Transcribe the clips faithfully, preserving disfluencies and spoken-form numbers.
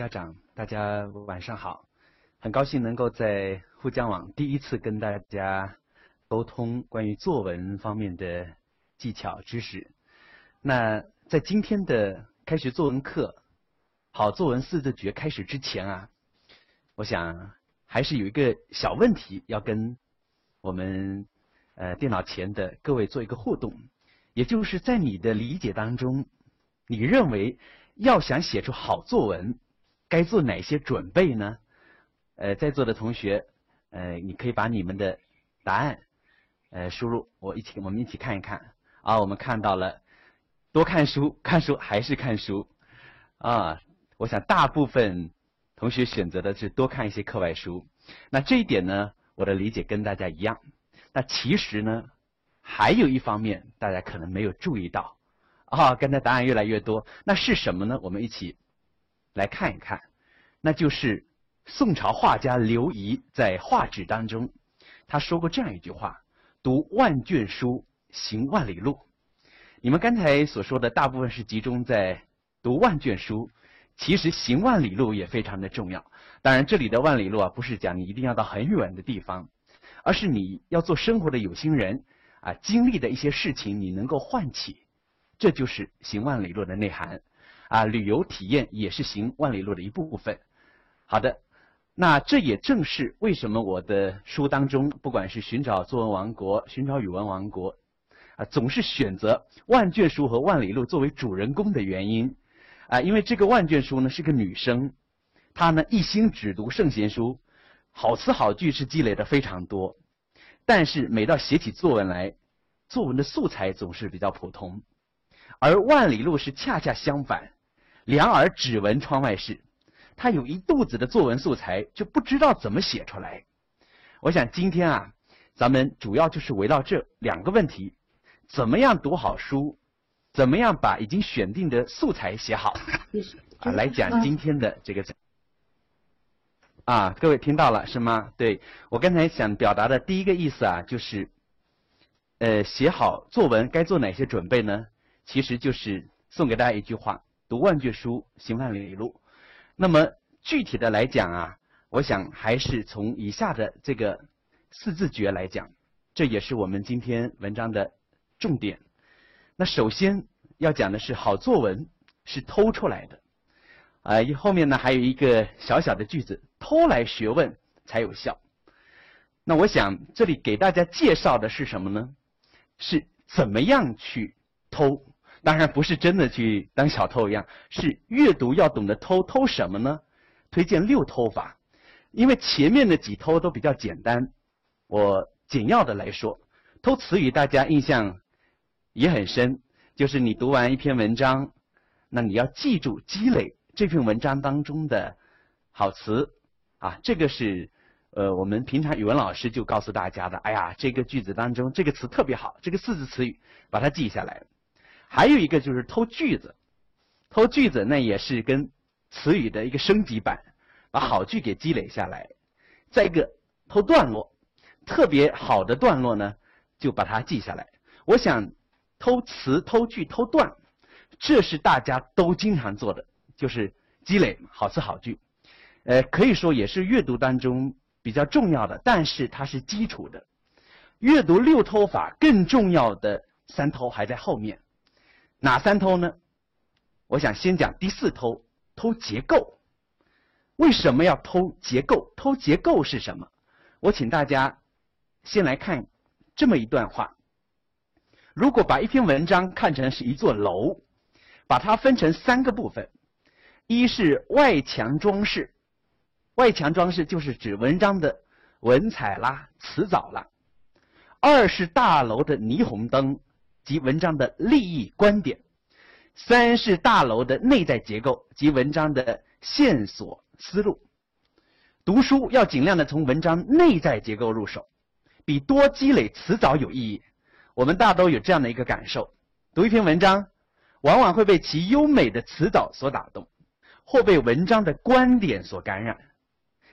家长，大家晚上好！很高兴能够在沪江网第一次跟大家沟通关于作文方面的技巧知识。那在今天的开始作文课“好作文四字诀”开始之前啊，我想还是有一个小问题要跟我们呃电脑前的各位做一个互动，也就是在你的理解当中，你认为要想写出好作文，该做哪些准备呢？呃，在座的同学，呃，你可以把你们的答案，呃，输入，我一起，我们一起看一看。啊，我们看到了，多看书，看书还是看书，啊，我想大部分同学选择的是多看一些课外书。那这一点呢，我的理解跟大家一样。那其实呢，还有一方面大家可能没有注意到。啊、哦，刚才答案越来越多，那是什么呢？我们一起来看一看，那就是宋朝画家刘仪在《画旨》当中，他说过这样一句话：“读万卷书，行万里路。”你们刚才所说的大部分是集中在读万卷书，其实行万里路也非常的重要。当然，这里的万里路啊，不是讲你一定要到很远的地方，而是你要做生活的有心人啊，经历的一些事情，你能够唤起。这就是行万里路的内涵，啊，旅游体验也是行万里路的一部分。好的，那这也正是为什么我的书当中，不管是寻找作文王国、寻找语文王国，啊，总是选择万卷书和万里路作为主人公的原因，啊，因为这个万卷书呢是个女生，她呢一心只读圣贤书，好词好句是积累的非常多，但是每到写起作文来，作文的素材总是比较普通。而万里路是恰恰相反，两耳只闻窗外事，他有一肚子的作文素材，就不知道怎么写出来。我想今天啊，咱们主要就是围绕这两个问题：怎么样读好书，怎么样把已经选定的素材写好，啊，来讲今天的这个。啊，各位听到了是吗？对，我刚才想表达的第一个意思啊，就是，呃，写好作文该做哪些准备呢？其实就是送给大家一句话：读万卷书，行万里路。那么具体的来讲啊，我想还是从以下的这个四字诀来讲，这也是我们今天文章的重点。那首先要讲的是，好作文是偷出来的，啊、呃，后面呢还有一个小小的句子：偷来学问才有效。那我想这里给大家介绍的是什么呢？是怎么样去。偷，当然不是真的去当小偷一样，是阅读要懂得偷。偷什么呢？推荐六偷法，因为前面的几偷都比较简单，我简要的来说，偷词语大家印象也很深，就是你读完一篇文章，那你要记住积累这篇文章当中的好词啊，这个是。呃，我们平常语文老师就告诉大家的，哎呀，这个句子当中这个词特别好，这个四字词语把它记下来。还有一个就是偷句子，偷句子那也是跟词语的一个升级版，把好句给积累下来。再一个偷段落，特别好的段落呢，就把它记下来。我想偷词、偷句、偷段，这是大家都经常做的，就是积累好词好句。呃，可以说也是阅读当中。比较重要的，但是它是基础的。阅读六偷法更重要的三偷还在后面，哪三偷呢？我想先讲第四偷，偷结构。为什么要偷结构？偷结构是什么？我请大家先来看这么一段话：如果把一篇文章看成是一座楼，把它分成三个部分，一是外墙装饰。外墙装饰就是指文章的文采啦、词藻啦。二是大楼的霓虹灯及文章的立意观点。三是大楼的内在结构及文章的线索思路。读书要尽量的从文章内在结构入手，比多积累词藻有意义。我们大都有这样的一个感受：读一篇文章，往往会被其优美的词藻所打动，或被文章的观点所感染。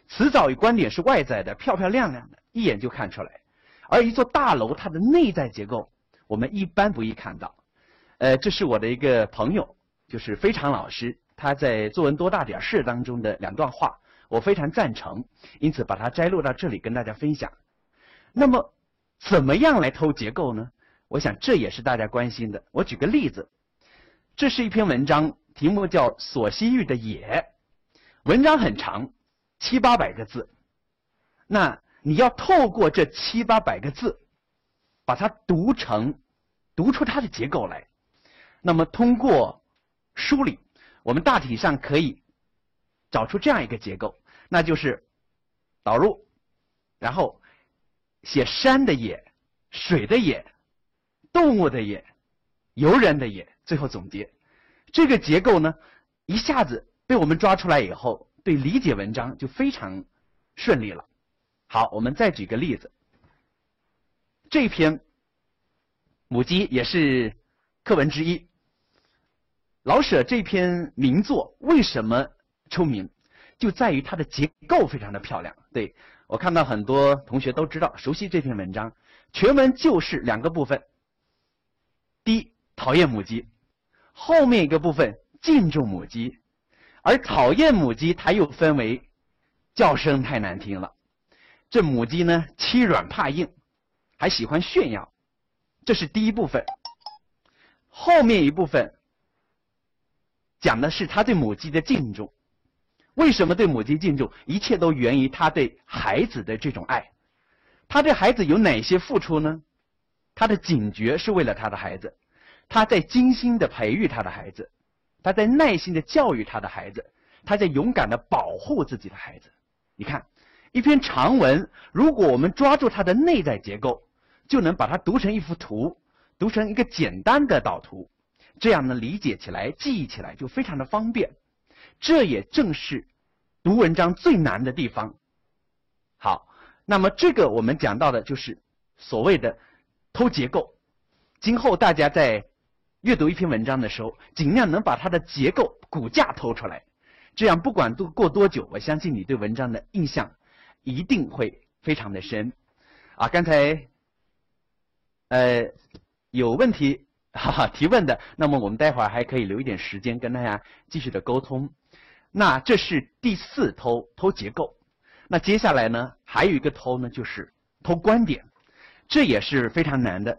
词藻与观点是外在的，漂漂亮亮的，一眼就看出来。而一座大楼，它的内在结构，我们一般不易看到。呃，这是我的一个朋友，就是非常老师，他在《做人多大点事》当中的两段话，我非常赞成，因此把它摘录到这里跟大家分享。那么，怎么样来偷结构呢？我想这也是大家关心的。我举个例子，这是一篇文章，题目叫《索西域的野》，文章很长，七八百个字。那你要透过这七八百个字，把它读成，读出它的结构来。那么通过梳理，我们大体上可以找出这样一个结构，那就是导入，然后写山的野、水的野、动物的野、游人的野，最后总结。这个结构呢，一下子被我们抓出来以后，对理解文章就非常顺利了。好，我们再举个例子，这篇母鸡也是课文之一。老舍这篇名作为什么出名，就在于它的结构非常的漂亮。对，我看到很多同学都知道熟悉这篇文章，全文就是两个部分：第一，讨厌母鸡；后面一个部分敬重母鸡。而讨厌母鸡，它又分为叫声太难听了，这母鸡呢欺软怕硬，还喜欢炫耀，这是第一部分。后面一部分讲的是他对母鸡的敬重，为什么对母鸡敬重？一切都源于他对孩子的这种爱。他对孩子有哪些付出呢？他的警觉是为了他的孩子，他在精心的培育他的孩子，他在耐心的教育他的孩子，他在勇敢的保护自己的孩子。你看，一篇长文，如果我们抓住它的内在结构，就能把它读成一幅图，读成一个简单的导图，这样呢理解起来、记忆起来就非常的方便。这也正是读文章最难的地方。好，那么这个我们讲到的就是所谓的偷结构。今后大家在阅读一篇文章的时候，尽量能把它的结构骨架偷出来，这样不管过多久，我相信你对文章的印象一定会非常的深。啊，刚才呃。有问题哈哈提问的，那么我们待会儿还可以留一点时间跟大家继续的沟通。那这是第四偷，偷结构。那接下来呢，还有一个偷呢，就是偷观点，这也是非常难的。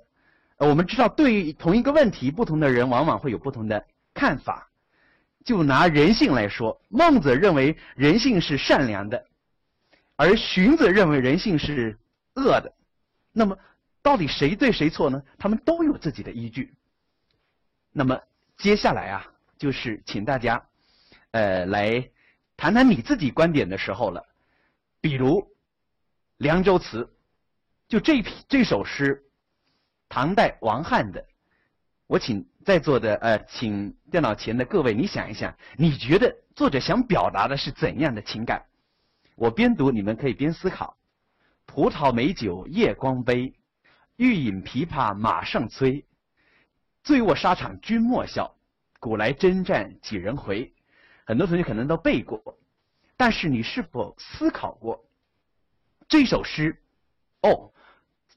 呃、我们知道，对于同一个问题，不同的人往往会有不同的看法。就拿人性来说，孟子认为人性是善良的，而荀子认为人性是恶的。那么到底谁对谁错呢？他们都有自己的依据。那么接下来啊，就是请大家，呃，来谈谈你自己观点的时候了。比如《凉州词》，就这这首诗，唐代王翰的。我请在座的呃，请电脑前的各位，你想一想，你觉得作者想表达的是怎样的情感？我边读，你们可以边思考。葡萄美酒夜光杯，欲饮琵琶马上催，醉卧沙场君莫笑，古来征战几人回。很多同学可能都背过，但是你是否思考过这首诗？哦，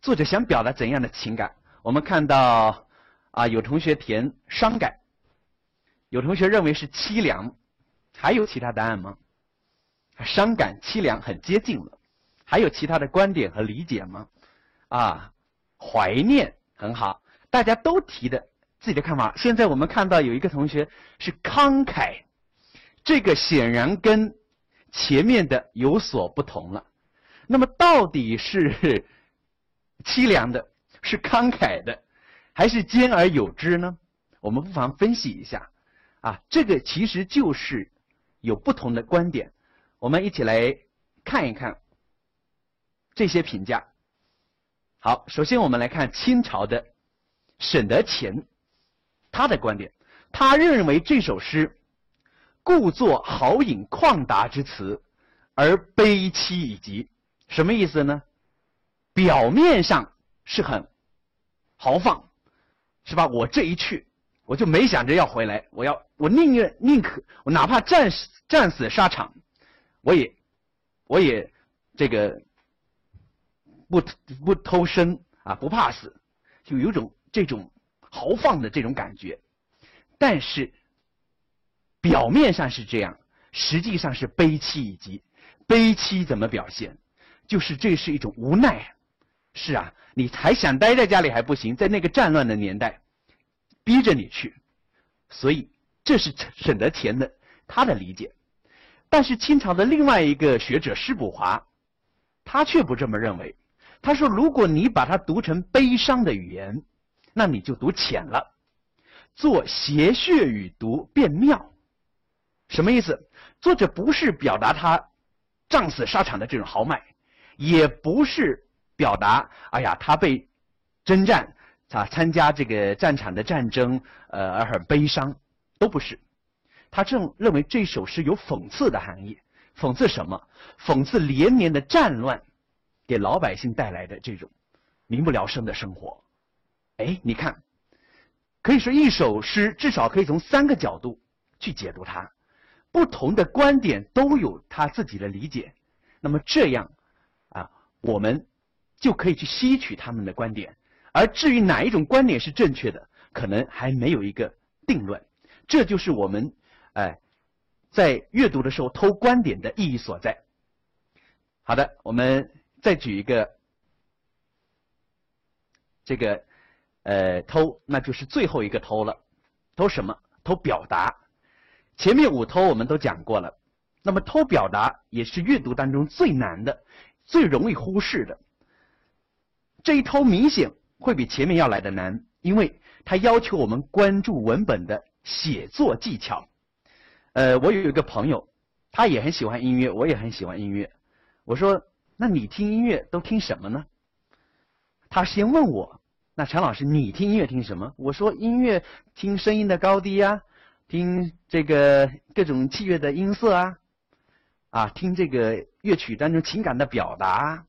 作者想表达怎样的情感？我们看到啊，有同学填伤感，有同学认为是凄凉，还有其他答案吗？伤感、凄凉很接近了，还有其他的观点和理解吗？啊。怀念很好，大家都提的自己的看法。现在我们看到有一个同学是慷慨，这个显然跟前面的有所不同了。那么到底是凄凉的，是慷慨的，还是兼而有之呢？我们不妨分析一下。啊，这个其实就是有不同的观点。我们一起来看一看这些评价。好，首先我们来看清朝的沈德潜，他的观点，他认为这首诗故作豪饮旷达之词，而悲凄已极。什么意思呢？表面上是很豪放，是吧？我这一去，我就没想着要回来，我要，我宁愿宁可，我哪怕战死战死沙场，我也，我也这个。不不偷生啊，不怕死，就有种这种豪放的这种感觉。但是表面上是这样，实际上是悲戚已极。悲戚怎么表现？就是这是一种无奈。是啊，你还想待在家里还不行，在那个战乱的年代，逼着你去，所以这是沈德潜的他的理解。但是清朝的另外一个学者施补华，他却不这么认为。他说，如果你把它读成悲伤的语言，那你就读浅了。 做谐谑语读变妙，什么意思？作者不是表达他战死沙场的这种豪迈，也不是表达哎呀他被征战啊参加这个战场的战争呃而很悲伤，都不是。他正认为这首诗有讽刺的含义，讽刺什么？讽刺连年的战乱给老百姓带来的这种民不聊生的生活。哎，你看。 可以说，一首诗至少可以从三个角度去解读它，不同的观点都有他自己的理解。那么这样，啊，我们就可以去吸取他们的观点。而至于哪一种观点是正确的，可能还没有一个定论。这就是我们，哎，在阅读的时候偷观点的意义所在。好的，我们再举一个，这个。 呃，偷，那就是最后一个偷了。偷什么？偷表达。前面五偷我们都讲过了，那么偷表达也是阅读当中最难的、最容易忽视的。这一偷明显会比前面要来的难，因为它要求我们关注文本的写作技巧。呃，我有一个朋友，他也很喜欢音乐，我也很喜欢音乐。我说，那你听音乐都听什么呢？他先问我。 那陈老师，你听音乐听什么？我说音乐听声音的高低呀、啊，听这个各种器乐的音色啊，啊，听这个乐曲当中情感的表达、啊。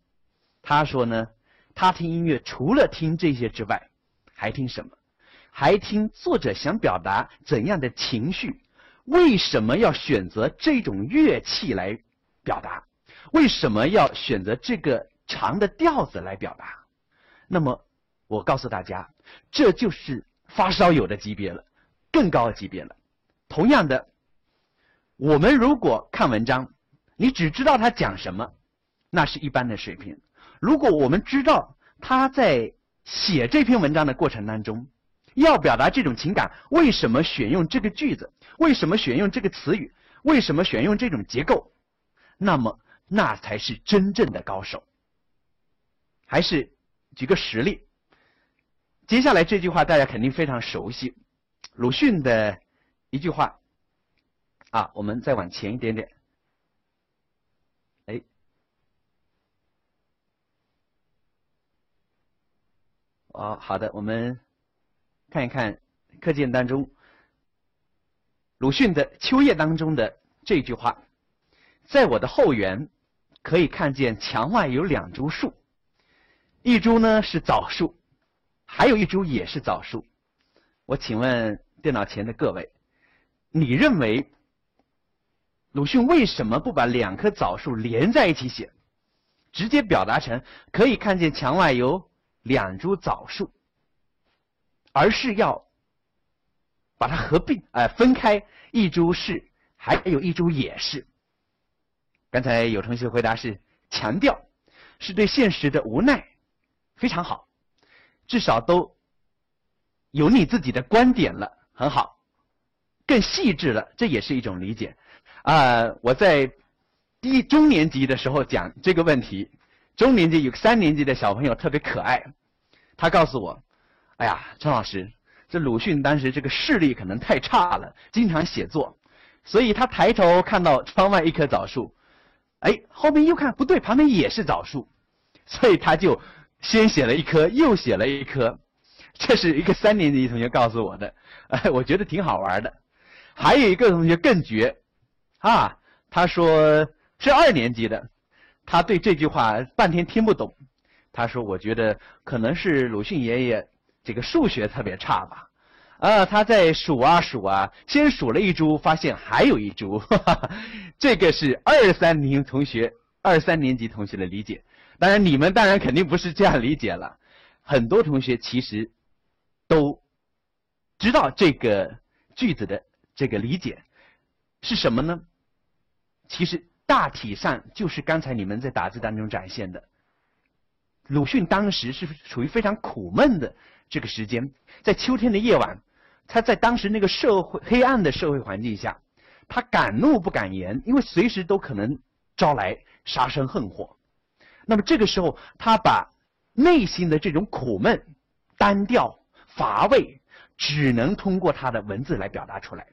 他说呢，他听音乐除了听这些之外，还听什么？还听作者想表达怎样的情绪？为什么要选择这种乐器来表达？为什么要选择这个长的调子来表达？那么。 我告诉大家，这就是发烧友的级别了，更高的级别了。同样的，我们如果看文章，你只知道他讲什么，那是一般的水平。如果我们知道他在写这篇文章的过程当中，要表达这种情感，为什么选用这个句子，为什么选用这个词语，为什么选用这种结构，那么那才是真正的高手。还是举个实例。 接下来这句话大家肯定非常熟悉，鲁迅的一句话，啊，我们再往前一点点，哎，哦，好的，我们看一看课件当中，鲁迅的《秋夜》当中的这句话，在我的后园可以看见墙外有两株树，一株呢是枣树。 还有一株也是枣树，我请问电脑前的各位，你认为鲁迅为什么不把两棵枣树连在一起写，直接表达成可以看见墙外有两株枣树，而是要把它合并，哎、呃，分开，一株是，还有一株也是。刚才有同学回答是强调，是对现实的无奈，非常好。 至少都有你自己的观点了，很好，更细致了，这也是一种理解。啊、呃，我在低中年级的时候讲这个问题，中年级有三年级的小朋友特别可爱，他告诉我，哎呀，陈老师，这鲁迅当时这个视力可能太差了，经常写作，所以他抬头看到窗外一棵枣树，哎，后面又看不对，旁边也是枣树，所以他就。 先写了一颗，又写了一颗，这是一个三年级同学告诉我的，哎，我觉得挺好玩的。还有一个同学更绝，啊，他说是二年级的，他对这句话半天听不懂。他说我觉得可能是鲁迅爷爷这个数学特别差吧，啊，他在数啊数啊，先数了一株，发现还有一株，哈哈，这个是二三年同学，二三年级同学的理解。 当然，你们当然肯定不是这样理解了。很多同学其实都知道这个句子的这个理解，是什么呢？其实大体上就是刚才你们在打字当中展现的。鲁迅当时是处于非常苦闷的这个时间，在秋天的夜晚，他在当时那个社会黑暗的社会环境下，他敢怒不敢言，因为随时都可能招来杀身横祸。那么这个时候，他把内心的这种苦闷、单调、乏味，只能通过他的文字来表达出来。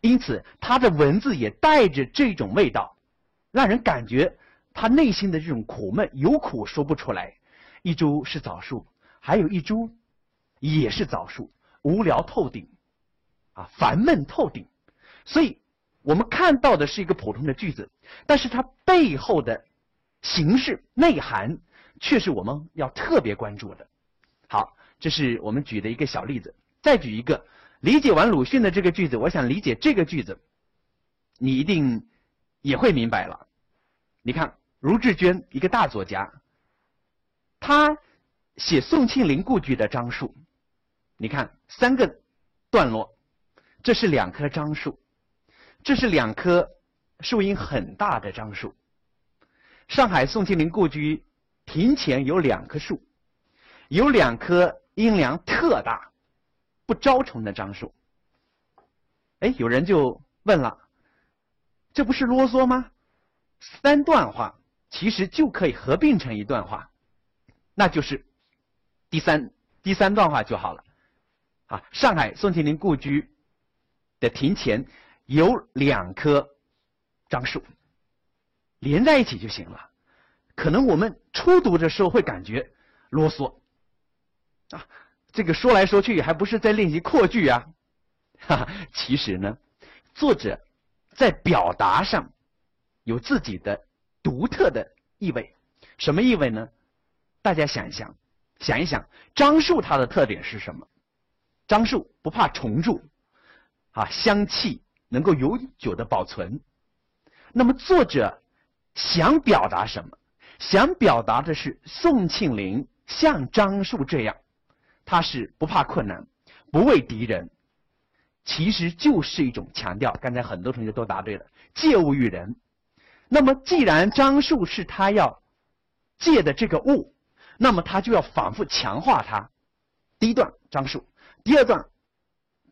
因此，他的文字也带着这种味道，让人感觉他内心的这种苦闷，有苦说不出来。一株是枣树，还有一株也是枣树，无聊透顶，啊，烦闷透顶。所以，我们看到的是一个普通的句子，但是它背后的形式内涵，却是我们要特别关注的。好，这是我们举的一个小例子，再举一个。 理解完鲁迅的这个句子，我想理解这个句子，你一定也会明白了。你看，卢志娟一个大作家，他写宋庆龄故居的樟树，你看三个段落，这是两棵樟树，这是两棵树荫很大的樟树。上海宋庆龄故居庭前有两棵树，有两棵阴凉特大。 不招虫的樟树，哎，有人就问了，这不是啰嗦吗？三段话其实就可以合并成一段话，那就是第三第三段话就好了。啊，上海宋庆龄故居的庭前有两棵樟树，连在一起就行了。可能我们初读的时候会感觉啰嗦，啊。 这个说来说去还不是在练习扩句啊，哈哈！其实呢，作者在表达上有自己的独特的意味。什么意味呢？大家想一想，想一想，樟树它的特点是什么？樟树不怕虫蛀，啊，香气能够永久的保存。那么作者想表达什么？想表达的是宋庆龄像樟树这样。 他是不怕困难，不畏敌人，其实就是一种强调。刚才很多同学都答对了，借物喻人。那么，既然樟树是他要借的这个物，那么他就要反复强化它。第一段樟树，第二段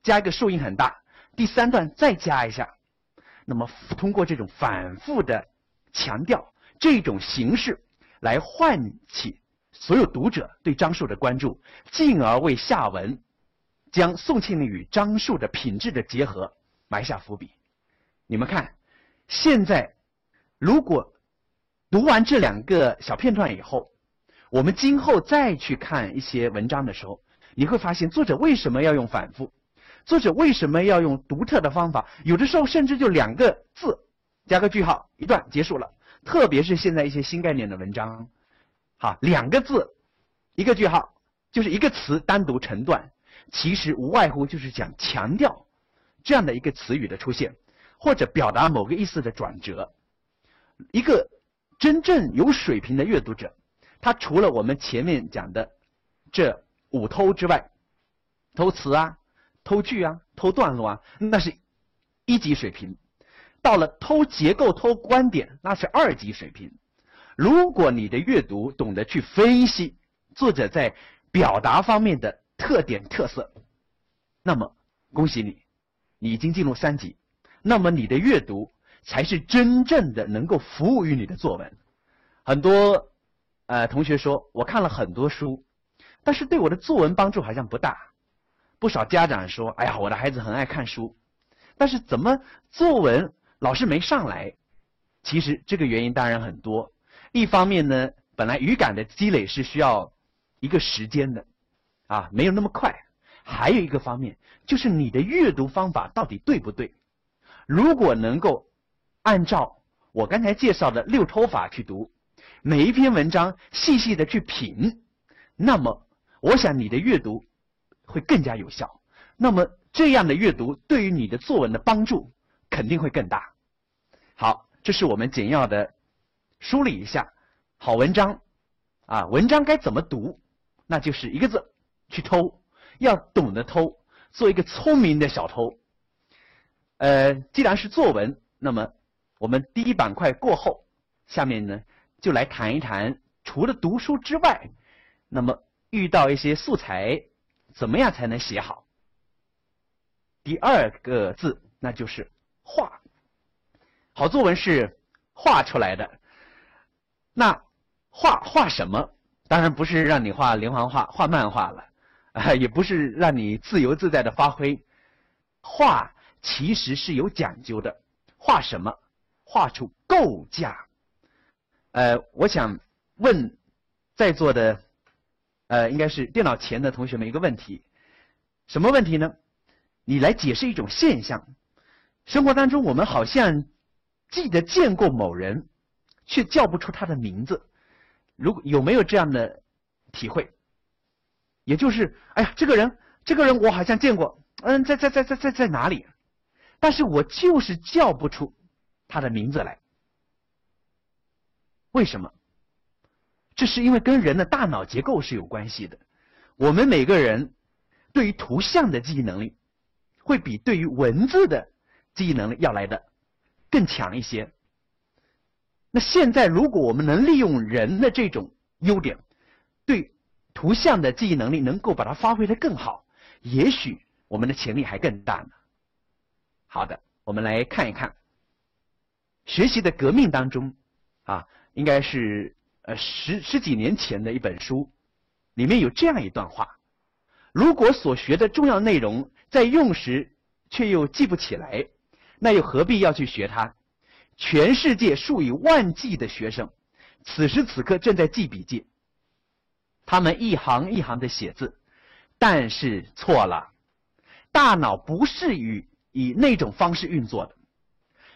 加一个树荫很大，第三段再加一下。那么，通过这种反复的强调，这种形式来唤起 所有读者对樟树的关注，进而为下文将宋庆龄与樟树的品质的结合埋下伏笔。你们看，现在如果读完这两个小片段以后，我们今后再去看一些文章的时候，你会发现作者为什么要用反复，作者为什么要用独特的方法？有的时候甚至就两个字加个句号，一段结束了。特别是现在一些新概念的文章。 啊，两个字，一个句号，就是一个词单独成段，其实无外乎就是想强调这样的一个词语的出现，或者表达某个意思的转折。一个真正有水平的阅读者，他除了我们前面讲的这五偷之外，偷词啊、偷句啊、偷段落啊，那是一级水平；到了偷结构、偷观点，那是二级水平。 如果你的阅读懂得去分析作者在表达方面的特点特色，那么恭喜你，你已经进入三级。那么你的阅读才是真正的能够服务于你的作文。很多呃同学说，我看了很多书，但是对我的作文帮助好像不大。不少家长说，哎呀，我的孩子很爱看书，但是怎么作文老是没上来？其实这个原因当然很多。 一方面呢，本来语感的积累是需要一个时间的，啊，没有那么快。还有一个方面就是你的阅读方法到底对不对？如果能够按照我刚才介绍的六偷法去读，每一篇文章细细的去品，那么我想你的阅读会更加有效。那么这样的阅读对于你的作文的帮助肯定会更大。好，这是我们简要的 梳理一下好文章，啊，文章该怎么读？那就是一个字，去偷，要懂得偷，做一个聪明的小偷。呃，既然是作文，那么我们第一板块过后，下面呢就来谈一谈，除了读书之外，那么遇到一些素材，怎么样才能写好？第二个字那就是画。好作文是画出来的。那画画什么？当然不是让你画连环画、画漫画了，啊，也不是让你自由自在的发挥。画其实是有讲究的，画什么？画出构架。呃，我想问在座的，呃，应该是电脑前的同学们一个问题，什么问题呢？你来解释一种现象。生活当中，我们好像记得见过某人，却叫不出他的名字。如果有没有这样的体会？也就是，哎呀，这个人，这个人我好像见过，嗯，在在在在在在哪里？但是我就是叫不出他的名字来。为什么？这是因为跟人的大脑结构是有关系的。我们每个人对于图像的记忆能力，会比对于文字的记忆能力要来的更强一些。那现在如果我们能利用人的这种优点，对图像的记忆能力能够把它发挥得更好，也许我们的潜力还更大呢。好的，我们来看一看学习的革命当中啊，应该是呃十十几年前的一本书，里面有这样一段话：如果所学的重要内容在用时却又记不起来，那又何必要去学它？全世界数以万计的学生，此时此刻正在记笔记，他们一行一行的写字，但是错了，大脑不是以以那种方式运作的。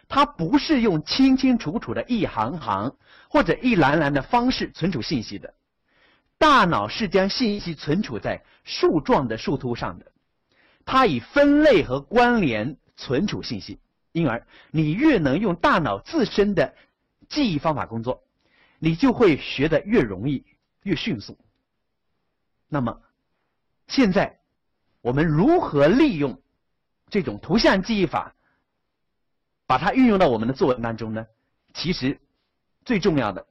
它不是用清清楚楚的一行行或者一栏栏的方式存储信息的，大脑是将信息存储在树状的树突上的，它以分类和关联存储信息。因而你越能用大脑自身的记忆方法工作，你就会学得越容易越迅速。那么现在我们如何利用这种图像记忆法把它运用到我们的作文当中呢？其实最重要的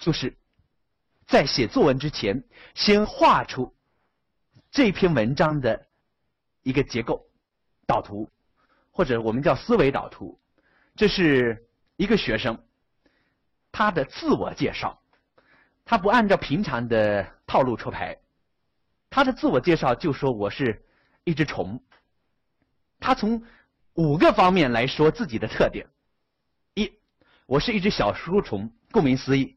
就是在写作文之前，先画出这篇文章的一个结构导图，或者我们叫思维导图。这是一个学生他的自我介绍，他不按照平常的套路出牌，他的自我介绍就说我是一只虫。他从五个方面来说自己的特点。一，我是一只小书虫，顾名思义，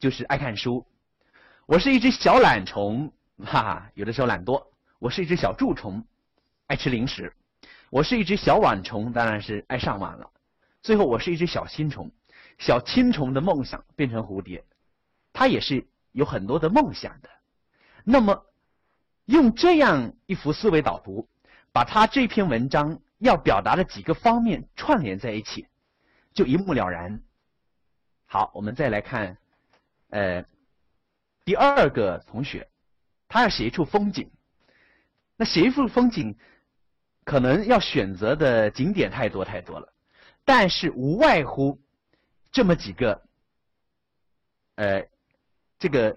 就是爱看书。我是一只小懒虫，哈哈，有的时候懒惰。我是一只小蛀虫，爱吃零食。我是一只小网虫，当然是爱上网了。最后，我是一只小青虫，小青虫的梦想变成蝴蝶，它也是有很多的梦想的。那么，用这样一幅思维导图，把他这篇文章要表达的几个方面串联在一起，就一目了然。好，我们再来看，呃，第二个同学，他要写一处风景。那写一幅风景，可能要选择的景点太多太多了，但是无外乎这么几个，呃，这个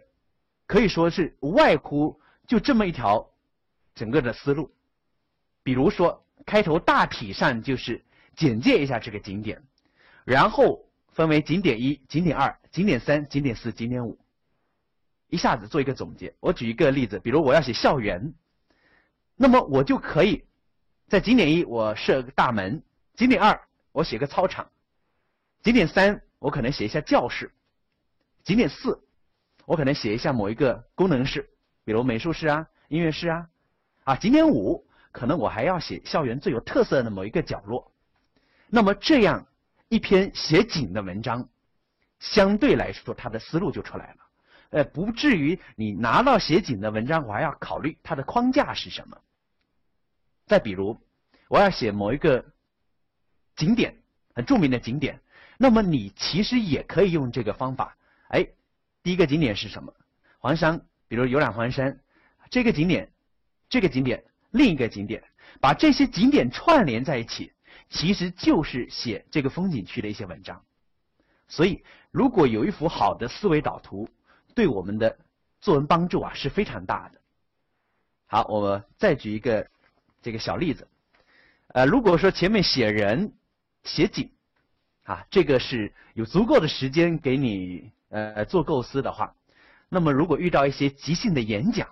可以说是无外乎就这么一条整个的思路。比如说，开头大体上就是简介一下这个景点，然后分为景点一、景点二、景点三、景点四、景点五，一下子做一个总结。我举一个例子，比如我要写校园，那么我就可以在景点一我设个大门，景点二我写个操场，景点三我可能写一下教室，景点四我可能写一下某一个功能室，比如美术室啊、音乐室啊，啊，景点五可能我还要写校园最有特色的某一个角落。那么这样一篇写景的文章，相对来说它的思路就出来了，呃，不至于你拿到写景的文章，我还要考虑它的框架是什么。再比如，我要写某一个景点，很著名的景点，那么你其实也可以用这个方法。哎，第一个景点是什么？黄山，比如游览黄山，这个景点，这个景点。另一个景点，把这些景点串联在一起，其实就是写这个风景区的一些文章。所以，如果有一幅好的思维导图，对我们的作文帮助啊是非常大的。好，我们再举一个这个小例子。呃，如果说前面写人、写景，啊，这个是有足够的时间给你呃做构思的话，那么如果遇到一些即兴的演讲，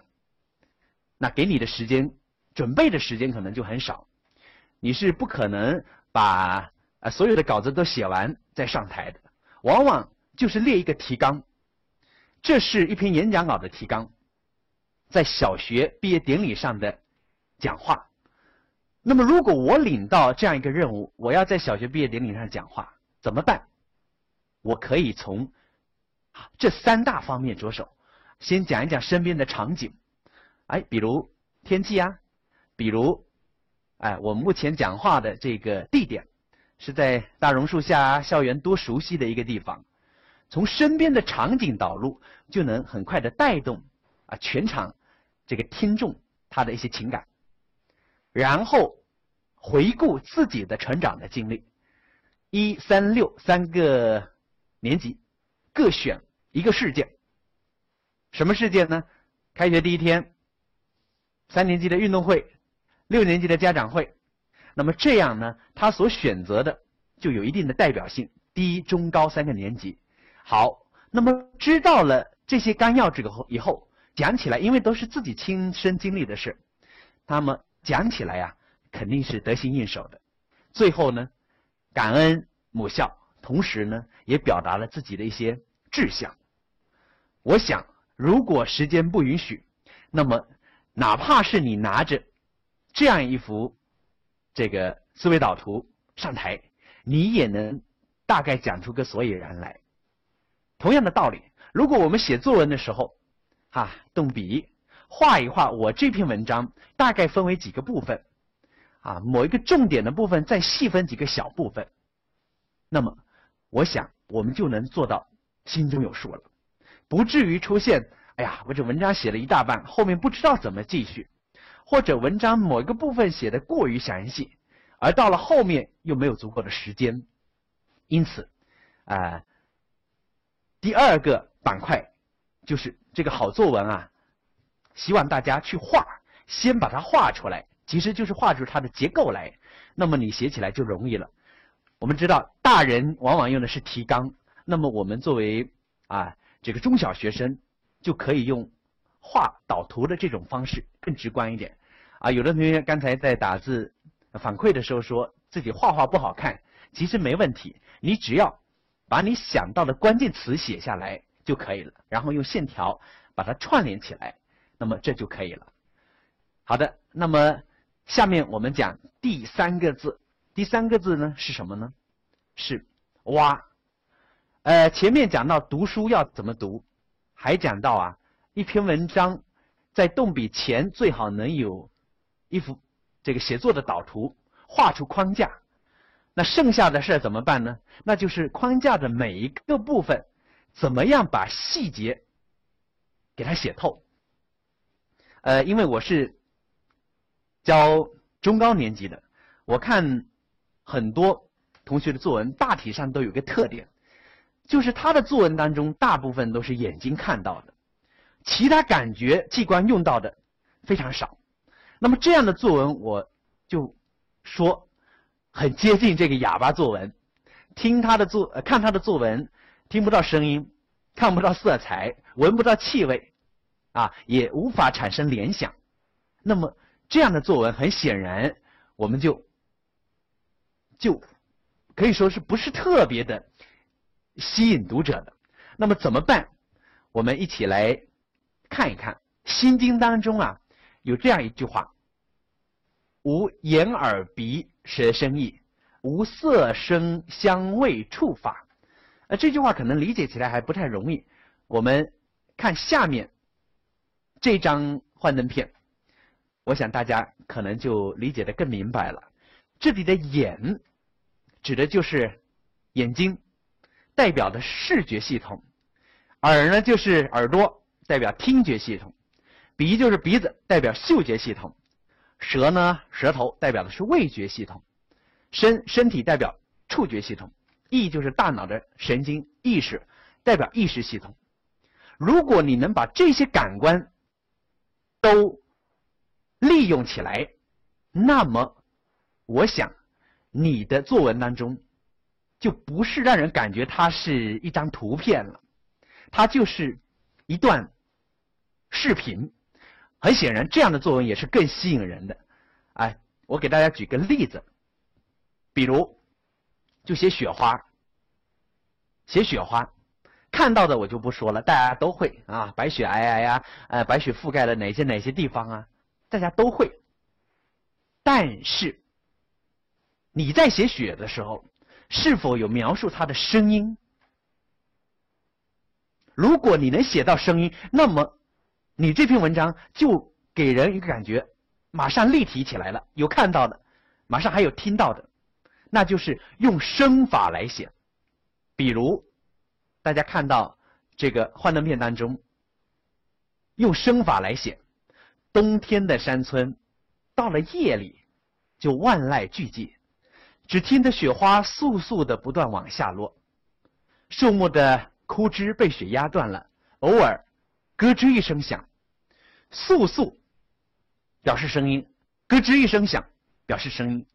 那给你的时间、准备的时间可能就很少，你是不可能把呃所有的稿子都写完再上台的，往往就是列一个提纲，这是一篇演讲稿的提纲，在小学毕业典礼上的讲话。那么，如果我领到这样一个任务，我要在小学毕业典礼上讲话，怎么办？我可以从这三大方面着手，先讲一讲身边的场景，哎，比如天气啊，比如，哎，我目前讲话的这个地点是在大榕树下校园多熟悉的一个地方，从身边的场景导入，就能很快的带动啊全场这个听众他的一些情感。然后回顾自己的成长的经历，一三六三个年级各选一个事件。什么事件呢？开学第一天，三年级的运动会，六年级的家长会。那么这样呢，他所选择的就有一定的代表性，低中高三个年级。好，那么知道了这些纲要之后以后讲起来，因为都是自己亲身经历的事，那么讲起来呀、啊，肯定是得心应手的。最后呢，感恩母校，同时呢，也表达了自己的一些志向。我想，如果时间不允许，那么哪怕是你拿着这样一幅这个思维导图上台，你也能大概讲出个所以然来。同样的道理，如果我们写作文的时候，哈、啊，动笔。画一画我这篇文章大概分为几个部分，啊，某一个重点的部分再细分几个小部分，那么我想我们就能做到心中有数了，不至于出现哎呀我这文章写了一大半后面不知道怎么继续，或者文章某一个部分写得过于详细，而到了后面又没有足够的时间。因此啊、呃，第二个板块就是这个好作文啊，希望大家去画，先把它画出来，其实就是画出它的结构来，那么你写起来就容易了。我们知道大人往往用的是提纲，那么我们作为啊这个中小学生就可以用画导图的这种方式更直观一点啊。有的同学刚才在打字反馈的时候说自己画画不好看，其实没问题，你只要把你想到的关键词写下来就可以了，然后用线条把它串联起来，那么这就可以了。好的，那么下面我们讲第三个字。第三个字呢是什么呢？是挖。呃，前面讲到读书要怎么读，还讲到啊，一篇文章在动笔前最好能有一幅这个写作的导图，画出框架。那剩下的事怎么办呢？那就是框架的每一个部分，怎么样把细节给它写透。呃，因为我是教中高年级的，我看很多同学的作文大体上都有个特点，就是他的作文当中大部分都是眼睛看到的，其他感觉器官用到的非常少。那么这样的作文我就说很接近这个哑巴作文，听他的作、呃、看他的作文，听不到声音，看不到色彩，闻不到气味啊，也无法产生联想。那么这样的作文很显然我们就就可以说是不是特别的吸引读者的。那么怎么办？我们一起来看一看《心经》当中啊有这样一句话：无眼耳鼻舌身意，无色声香味触法。呃，这句话可能理解起来还不太容易，我们看下面这张幻灯片，我想大家可能就理解得更明白了。这里的眼指的就是眼睛，代表的视觉系统；耳呢就是耳朵，代表听觉系统；鼻就是鼻子，代表嗅觉系统；舌呢舌头代表的是味觉系统；身身体代表触觉系统，意就是大脑的神经意识，代表意识系统。如果你能把这些感官都利用起来，那么我想你的作文当中就不是让人感觉它是一张图片了，它就是一段视频。很显然，这样的作文也是更吸引人的。哎，我给大家举个例子，比如就写雪花，写雪花，看到的我就不说了，大家都会啊，白雪皑皑呀，呃，白雪覆盖了哪些哪些地方啊，大家都会。但是你在写雪的时候，是否有描述它的声音？如果你能写到声音，那么你这篇文章就给人一个感觉，马上立体起来了，有看到的，马上还有听到的，那就是用声法来写。比如，大家看到这个幻灯片当中，用声法来写，冬天的山村，到了夜里就万籁俱寂，只听得雪花簌簌的不断往下落，树木的枯枝被雪压断了，偶尔咯吱一声响。簌簌表示声音，咯吱一声响表示声音。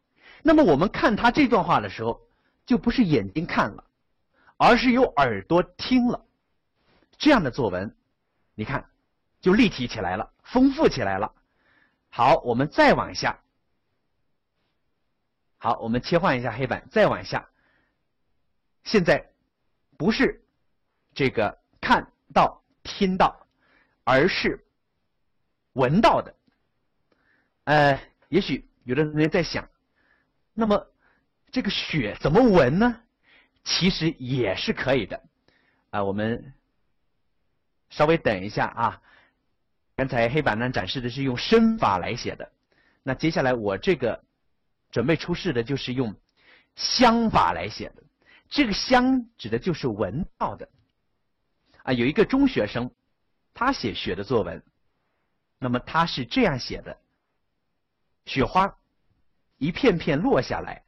那么我们看他这段话的时候，就不是眼睛看了，而是有耳朵听了。这样的作文，你看就立体起来了，丰富起来了。好，我们再往下。好，我们切换一下黑板，再往下。现在不是这个看到、听到，而是闻到的。呃，也许有的同学在想，那么这个雪怎么闻呢？其实也是可以的。啊、呃，我们稍微等一下啊。刚才黑板呢展示的是用声法来写的，那接下来我这个准备出示的就是用香法来写的。这个香指的就是闻到的。啊，有一个中学生，他写雪的作文，那么他是这样写的：雪花一片片落下来，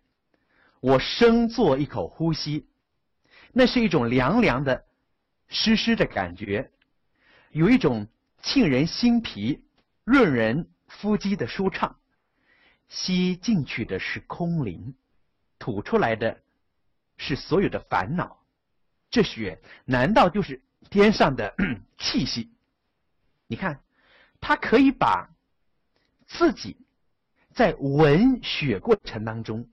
我深做一口呼吸，那是一种凉凉的、湿湿的感觉，有一种沁人心脾、润人肤肌的舒畅。吸进去的是空灵，吐出来的是所有的烦恼。这雪难道就是天上的气息？你看，他可以把自己在闻雪过程当中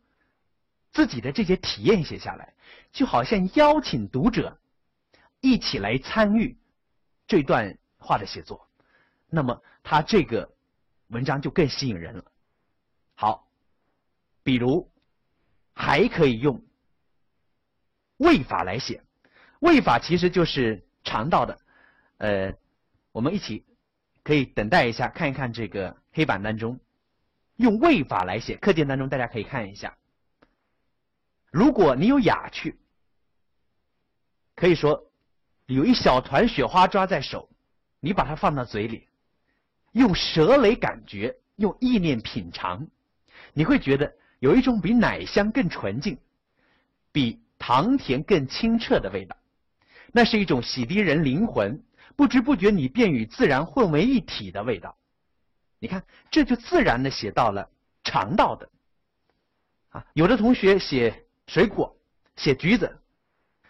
自己的这些体验写下来，就好像邀请读者一起来参与这段话的写作，那么他这个文章就更吸引人了。好，比如还可以用味法来写。味法其实就是尝到的，呃，我们一起可以等待一下，看一看这个黑板当中，用味法来写。课件当中大家可以看一下。如果你有雅趣，可以说有一小团雪花抓在手，你把它放到嘴里，用舌蕾感觉，用意念品尝，你会觉得有一种比奶香更纯净、比糖甜更清澈的味道，那是一种洗涤人灵魂，不知不觉你便与自然混为一体的味道。你看，这就自然的写到了尝到的。啊，有的同学写水果，写橘子，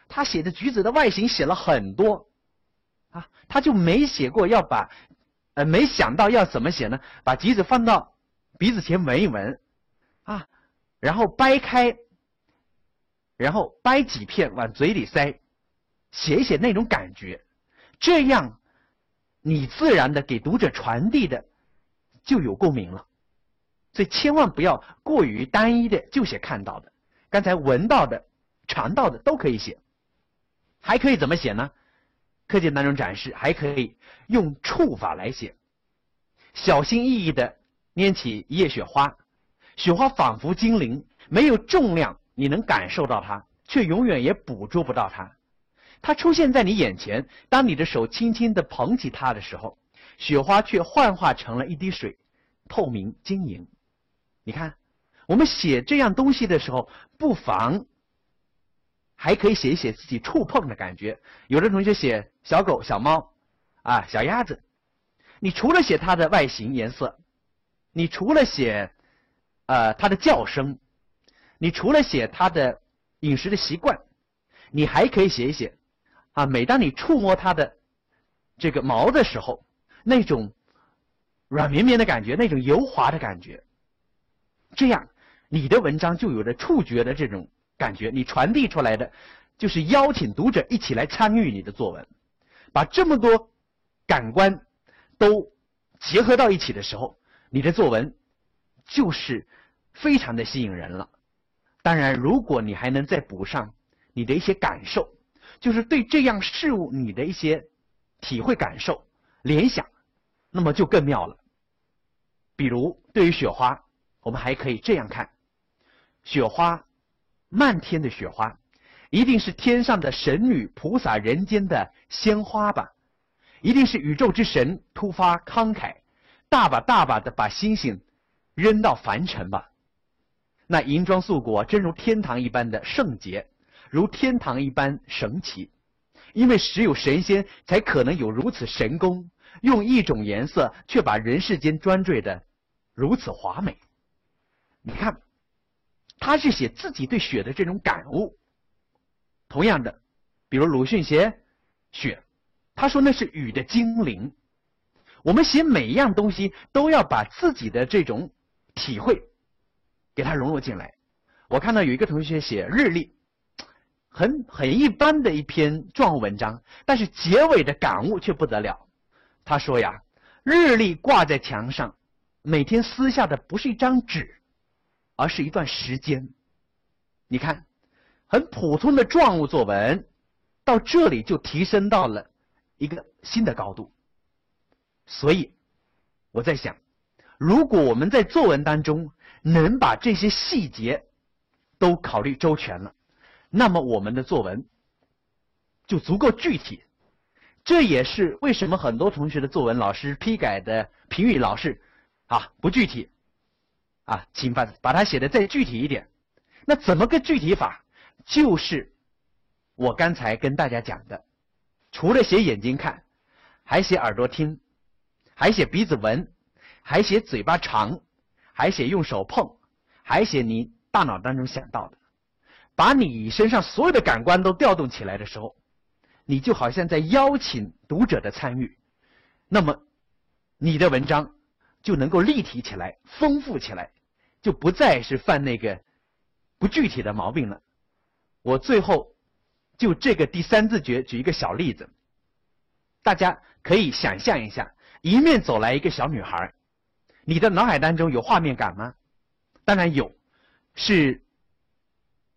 他写的橘子的外形写了很多，啊，他就没写过要把，呃，没想到要怎么写呢？把橘子放到鼻子前闻一闻，啊，然后掰开。然后掰几片往嘴里塞，写一写那种感觉，这样你自然的给读者传递的就有共鸣了。所以千万不要过于单一的就写看到的，刚才闻到的、尝到的都可以写。还可以怎么写呢？课件当中展示，还可以用触法来写。小心翼翼的拈起一叶雪花，雪花仿佛精灵，没有重量，你能感受到它，却永远也捕捉不到它。它出现在你眼前，当你的手轻轻地捧起它的时候，雪花却幻化成了一滴水，透明晶莹。你看，我们写这样东西的时候，不妨还可以写一写自己触碰的感觉。有的同学写小狗、小猫，啊，小鸭子，你除了写它的外形、颜色，你除了写，呃，它的叫声，你除了写它的饮食的习惯，你还可以写一写，啊，每当你触摸它的这个毛的时候，那种软绵绵的感觉，那种油滑的感觉。 这样，你的文章就有着触觉的这种感觉，你传递出来的，就是邀请读者一起来参与你的作文。把这么多感官都结合到一起的时候，你的作文就是非常的吸引人了。当然，如果你还能再补上你的一些感受，就是对这样事物你的一些体会、感受、联想，那么就更妙了。比如，对于雪花。 我们还可以这样看，雪花，漫天的雪花，一定是天上的神女普洒人间的鲜花吧？一定是宇宙之神突发慷慨，大把大把的把星星扔到凡尘吧？那银装素裹，真如天堂一般的圣洁，如天堂一般神奇，因为只有神仙才可能有如此神功，用一种颜色却把人世间专缀的如此华美。 你看，他是写自己对雪的这种感悟。同样的，比如鲁迅写雪，他说那是雨的精灵。我们写每一样东西都要把自己的这种体会给它融入进来。我看到有一个同学写日历，很很一般的一篇状文章，但是结尾的感悟却不得了。他说呀，日历挂在墙上，每天撕下的不是一张纸。 而是一段时间，你看，很普通的状物作文，到这里就提升到了一个新的高度。所以，我在想，如果我们在作文当中能把这些细节都考虑周全了，那么我们的作文就足够具体。这也是为什么很多同学的作文老师批改的评语老是啊不具体。 啊，请把把它写的再具体一点。那怎么个具体法？就是我刚才跟大家讲的，除了写眼睛看，还写耳朵听，还写鼻子闻，还写嘴巴尝，还写用手碰，还写你大脑当中想到的。把你身上所有的感官都调动起来的时候，你就好像在邀请读者的参与。那么，你的文章就能够立体起来，丰富起来。 就不再是犯那个不具体的毛病了。我最后就这个第三自觉举一个小例子，大家可以想象一下，迎面走来一个小女孩，你的脑海当中有画面感吗？当然有，是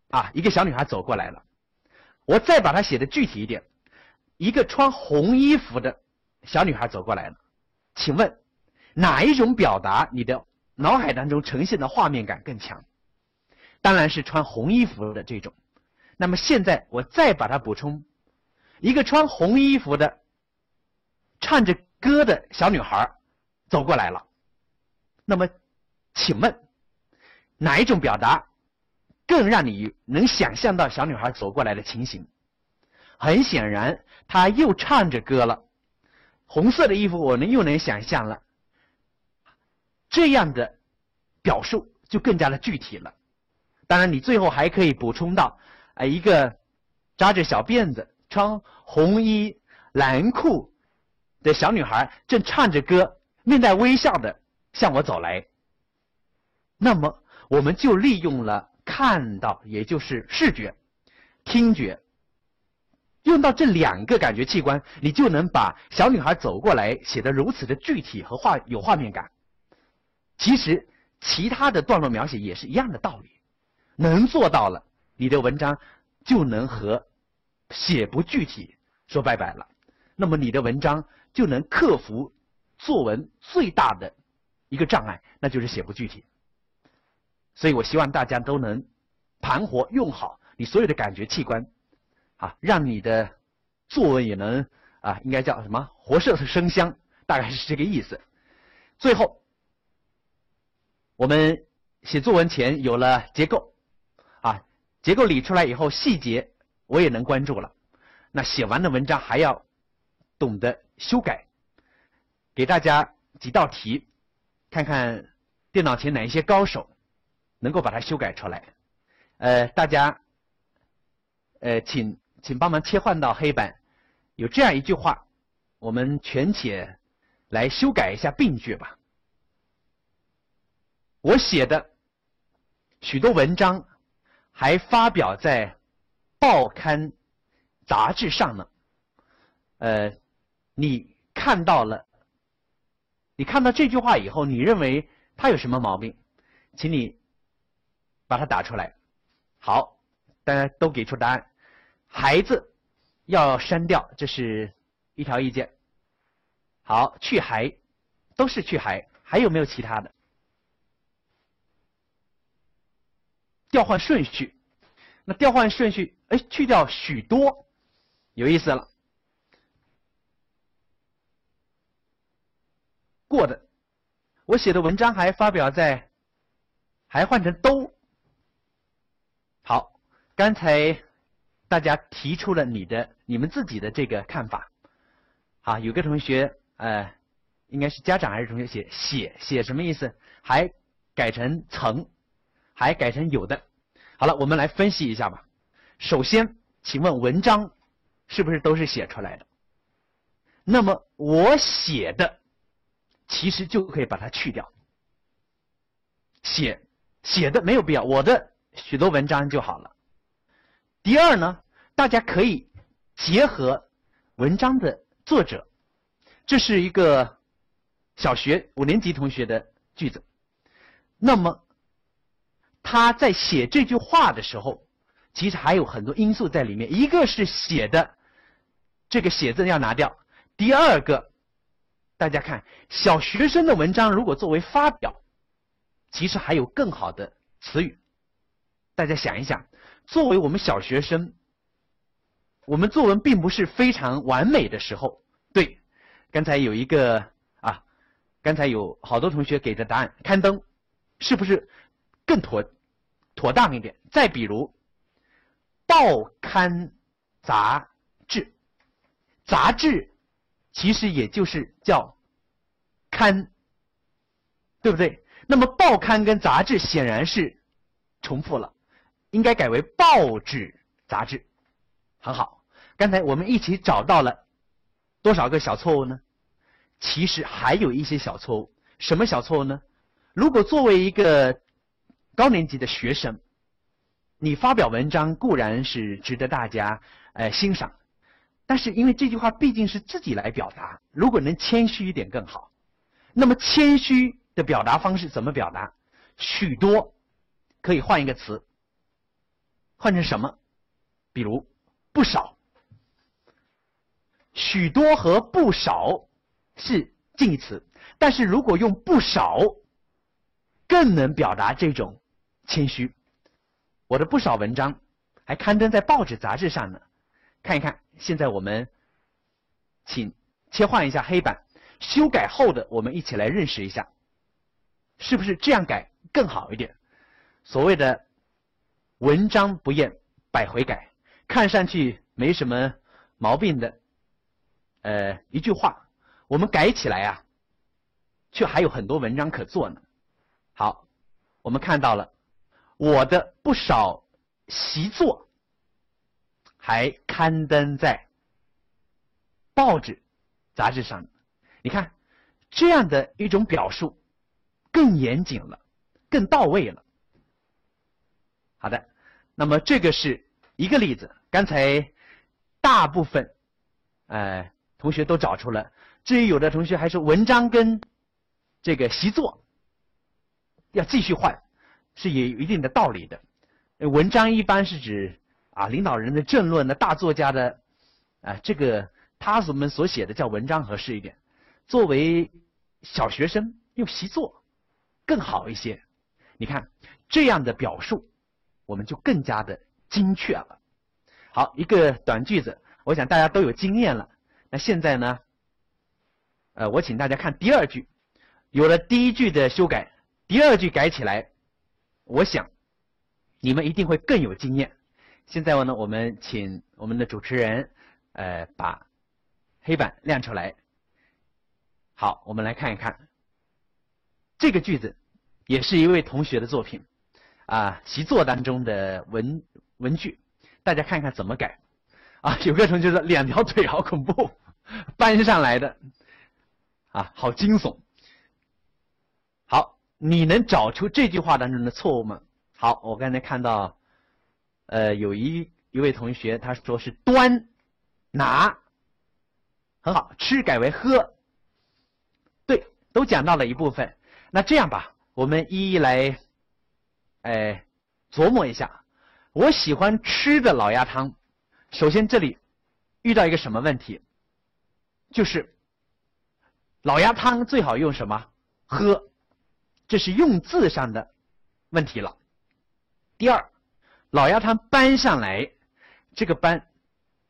啊，一个小女孩走过来了。我再把它写的具体一点，一个穿红衣服的小女孩走过来了。请问哪一种表达你的？ 脑海当中呈现的画面感更强，当然是穿红衣服的这种。那么现在我再把它补充，一个穿红衣服的、唱着歌的小女孩走过来了。那么，请问哪一种表达更让你能想象到小女孩走过来的情形？很显然，她又唱着歌了。红色的衣服我们又能想象了。 这样的表述就更加的具体了。当然，你最后还可以补充到，啊，一个扎着小辫子、穿红衣蓝裤的小女孩正唱着歌，面带微笑的向我走来。那么，我们就利用了看到，也就是视觉、听觉，用到这两个感觉器官，你就能把小女孩走过来写得如此的具体和画有画面感。 其实，其他的段落描写也是一样的道理，能做到了，你的文章就能和写不具体说拜拜了。那么，你的文章就能克服作文最大的一个障碍，那就是写不具体。所以我希望大家都能盘活用好你所有的感觉器官，啊，让你的作文也能啊，应该叫什么活色生香，大概是这个意思。最后。 我们写作文前有了结构，啊，结构理出来以后，细节我也能关注了。那写完的文章还要懂得修改。给大家几道题，看看电脑前哪一些高手能够把它修改出来。呃，大家，呃，请请帮忙切换到黑板。有这样一句话，我们全写来修改一下病句吧。 我写的许多文章还发表在报刊、杂志上呢。呃，你看到了，你看到这句话以后，你认为它有什么毛病？请你把它打出来。好，大家都给出答案。孩子要删掉，这是一条意见。好，去孩，都是去孩，还有没有其他的？ 调换顺序，那调换顺序，哎，去掉许多，有意思了。过的，我写的文章还发表在，还换成都。好，刚才大家提出了你的、你们自己的这个看法。啊，有个同学，呃，应该是家长还是同学写写写什么意思？还改成曾。 还改成有的，好了，我们来分析一下吧。首先，请问文章是不是都是写出来的？那么我写的，其实就可以把它去掉。写写的没有必要，我的许多文章就好了。第二呢，大家可以结合文章的作者，这是一个小学五年级同学的句子，那么。 他在写这句话的时候，其实还有很多因素在里面。一个是写的，这个“写”字要拿掉；第二个，大家看，小学生的文章如果作为发表，其实还有更好的词语。大家想一想，作为我们小学生，我们作文并不是非常完美的时候。对，刚才有一个啊，刚才有好多同学给的答案，刊登，是不是？ 更妥妥当一点。再比如，报刊、杂志，杂志其实也就是叫刊，对不对？那么报刊跟杂志显然是重复了，应该改为报纸、杂志。很好，刚才我们一起找到了多少个小错误呢？其实还有一些小错误。什么小错误呢？如果作为一个 高年级的学生，你发表文章固然是值得大家呃欣赏，但是因为这句话毕竟是自己来表达，如果能谦虚一点更好。那么谦虚的表达方式怎么表达？许多可以换一个词，换成什么？比如不少。许多和不少是近义词，但是如果用不少，更能表达这种。 谦虚，我的不少文章还刊登在报纸、杂志上呢。看一看，现在我们请切换一下黑板，修改后的我们一起来认识一下，是不是这样改更好一点？所谓的“文章不厌百回改”，看上去没什么毛病的，呃，一句话，我们改起来啊，却还有很多文章可做呢。好，我们看到了。 我的不少习作还刊登在报纸、杂志上。你看，这样的一种表述更严谨了，更到位了。好的，那么这个是一个例子。刚才大部分呃同学都找出了，至于有的同学还说文章跟这个习作要继续换。 是也有一定的道理的，文章一般是指啊领导人的政论的大作家的，啊这个他们所写的叫文章合适一点。作为小学生用习作更好一些。你看这样的表述，我们就更加的精确了。好，一个短句子，我想大家都有经验了。那现在呢，呃，我请大家看第二句，有了第一句的修改，第二句改起来。我想你们一定会更有经验。现在呢，我们请我们的主持人，呃，把黑板亮出来。好，我们来看一看这个句子，也是一位同学的作品，啊，习作当中的文文句，大家看看怎么改。啊，有个同学说两条腿好恐怖，搬上来的，啊，好惊悚。好，你能找出这句话当中的错误吗？好，我刚才看到，呃，有一一位同学他说是端拿，很好，吃改为喝，对，都讲到了一部分。那这样吧，我们一一来，哎，琢磨一下。我喜欢吃的老鸭汤。首先，这里遇到一个什么问题？就是老鸭汤最好用什么喝？这是用字上的问题了。第二，老鸭汤搬上来，这个搬，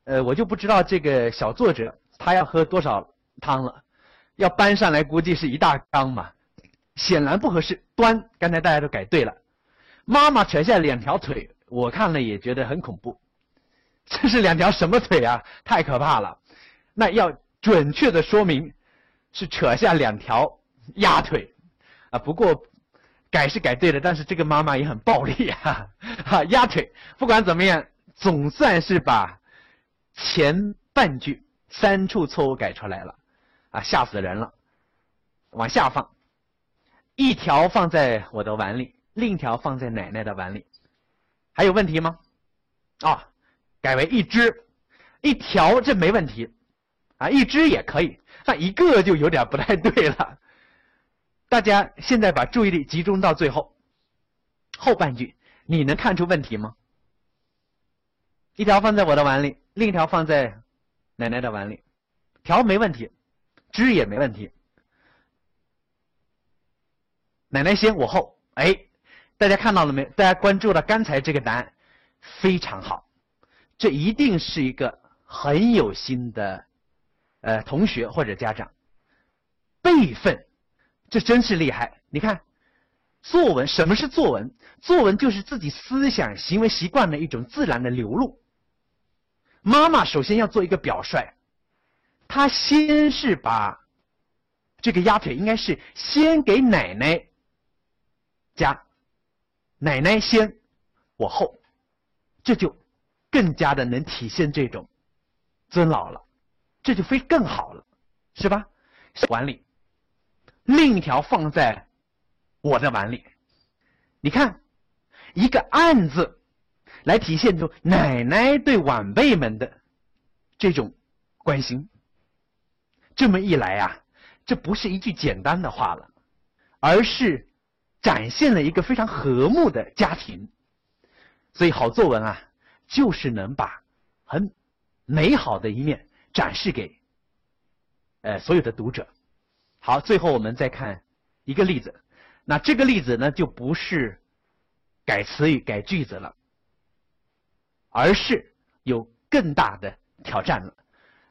呃，我就不知道这个小作者他要喝多少汤了，要搬上来估计是一大缸嘛，显然不合适。端，刚才大家都改对了。妈妈扯下两条腿，我看了也觉得很恐怖。这是两条什么腿啊？太可怕了！那要准确的说明，是扯下两条鸭腿，啊，不过改是改对了，但是这个妈妈也很暴力啊！哈、啊，鸭腿，不管怎么样，总算是把前半句三处错误改出来了，啊，吓死人了！往下放，一条放在我的碗里，另一条放在奶奶的碗里，还有问题吗？啊、哦！改为一只，一条这没问题，啊，一只也可以，但一个就有点不太对了。大家现在把注意力集中到最后，后半句，你能看出问题吗？一条放在我的碗里，另一条放在奶奶的碗里，条没问题，只也没问题。奶奶先我后，哎，大家看到了没？大家关注了刚才这个答案，非常好。这一定是一个很有心的，呃，同学或者家长。辈分，这真是厉害！你看，作文什么是作文？作文就是自己思想、行为、习惯的一种自然的流露。妈妈首先要做一个表率，她先是把这个鸭腿应该是先给奶奶夹，奶奶先，我后，这就。更加的能体现这种尊老了，这就非更好了，是吧？碗里，另一条放在我的碗里，你看，一个“按”字来体现出奶奶对晚辈们的这种关心。这么一来啊，这不是一句简单的话了，而是展现了一个非常和睦的家庭。所以好作文啊，就是能把很美好的一面展示给，呃，所有的读者。好，最后我们再看一个例子。那这个例子呢，就不是改词语、改句子了，而是有更大的挑战了。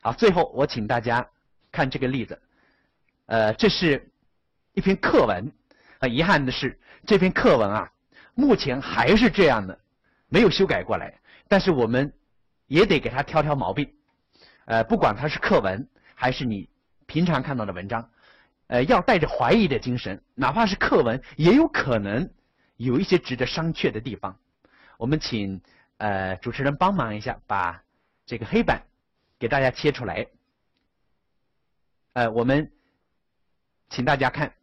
好，最后我请大家看这个例子。呃，这是一篇课文。很遗憾的是，这篇课文啊，目前还是这样的，没有修改过来。但是我们也得给他挑挑毛病，呃，不管它是课文还是你平常看到的文章，呃，要带着怀疑的精神，哪怕是课文，也有可能有一些值得商榷的地方。我们请呃主持人帮忙一下，把这个黑板给大家切出来。呃，我们请大家看，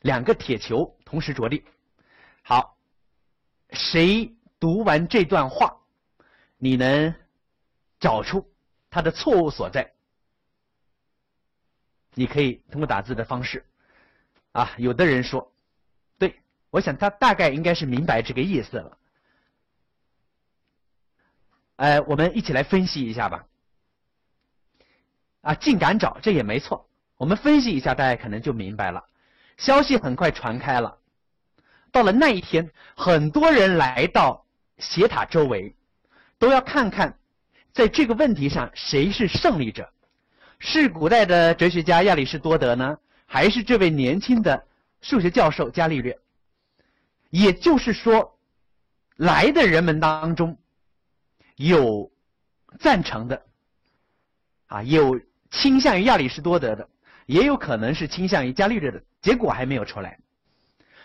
两个铁球同时着地。好，谁读完这段话？你能找出它的错误所在？你可以通过打字的方式，啊，有的人说，对，我想他大概应该是明白这个意思了。呃，我们一起来分析一下吧。啊，竟敢找，这也没错。我们分析一下，大家可能就明白了。消息很快传开了，到了那一天，很多人来到斜塔周围。都要看看，在这个问题上谁是胜利者，是古代的哲学家亚里士多德呢，还是这位年轻的数学教授伽利略？也就是说，来的人们当中有赞成的，啊，有倾向于亚里士多德的，也有可能是倾向于伽利略的。结果还没有出来，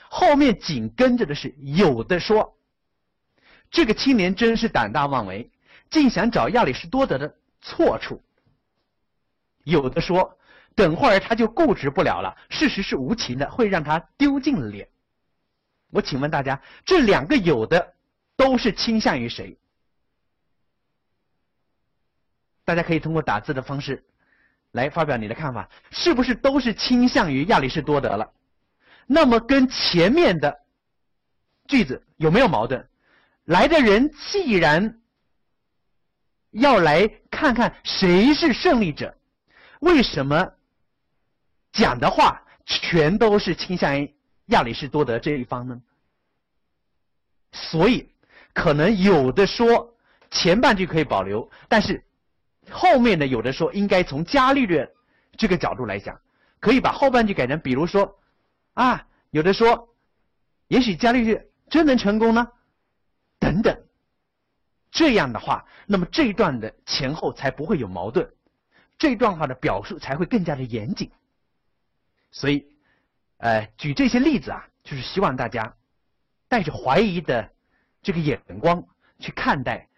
后面紧跟着的是有的说，这个青年真是胆大妄为，竟想找亚里士多德的错处。有的说，等会儿他就固执不了了，事实是无情的，会让他丢尽脸。我请问大家，这两个有的都是倾向于谁？大家可以通过打字的方式来发表你的看法，是不是都是倾向于亚里士多德了？那么跟前面的句子有没有矛盾？来的人既然要来看看谁是胜利者，为什么讲的话全都是倾向于亚里士多德这一方呢？所以可能有的说前半句可以保留，但是后面的有的说应该从伽利略这个角度来讲，可以把后半句改成，比如说啊，有的说也许伽利略真能成功呢，等等。这样的话，那么这一段的前后才不会有矛盾，这段话的表述才会更加的严谨。所以呃，举这些例子啊，就是希望大家带着怀疑的这个眼光去看待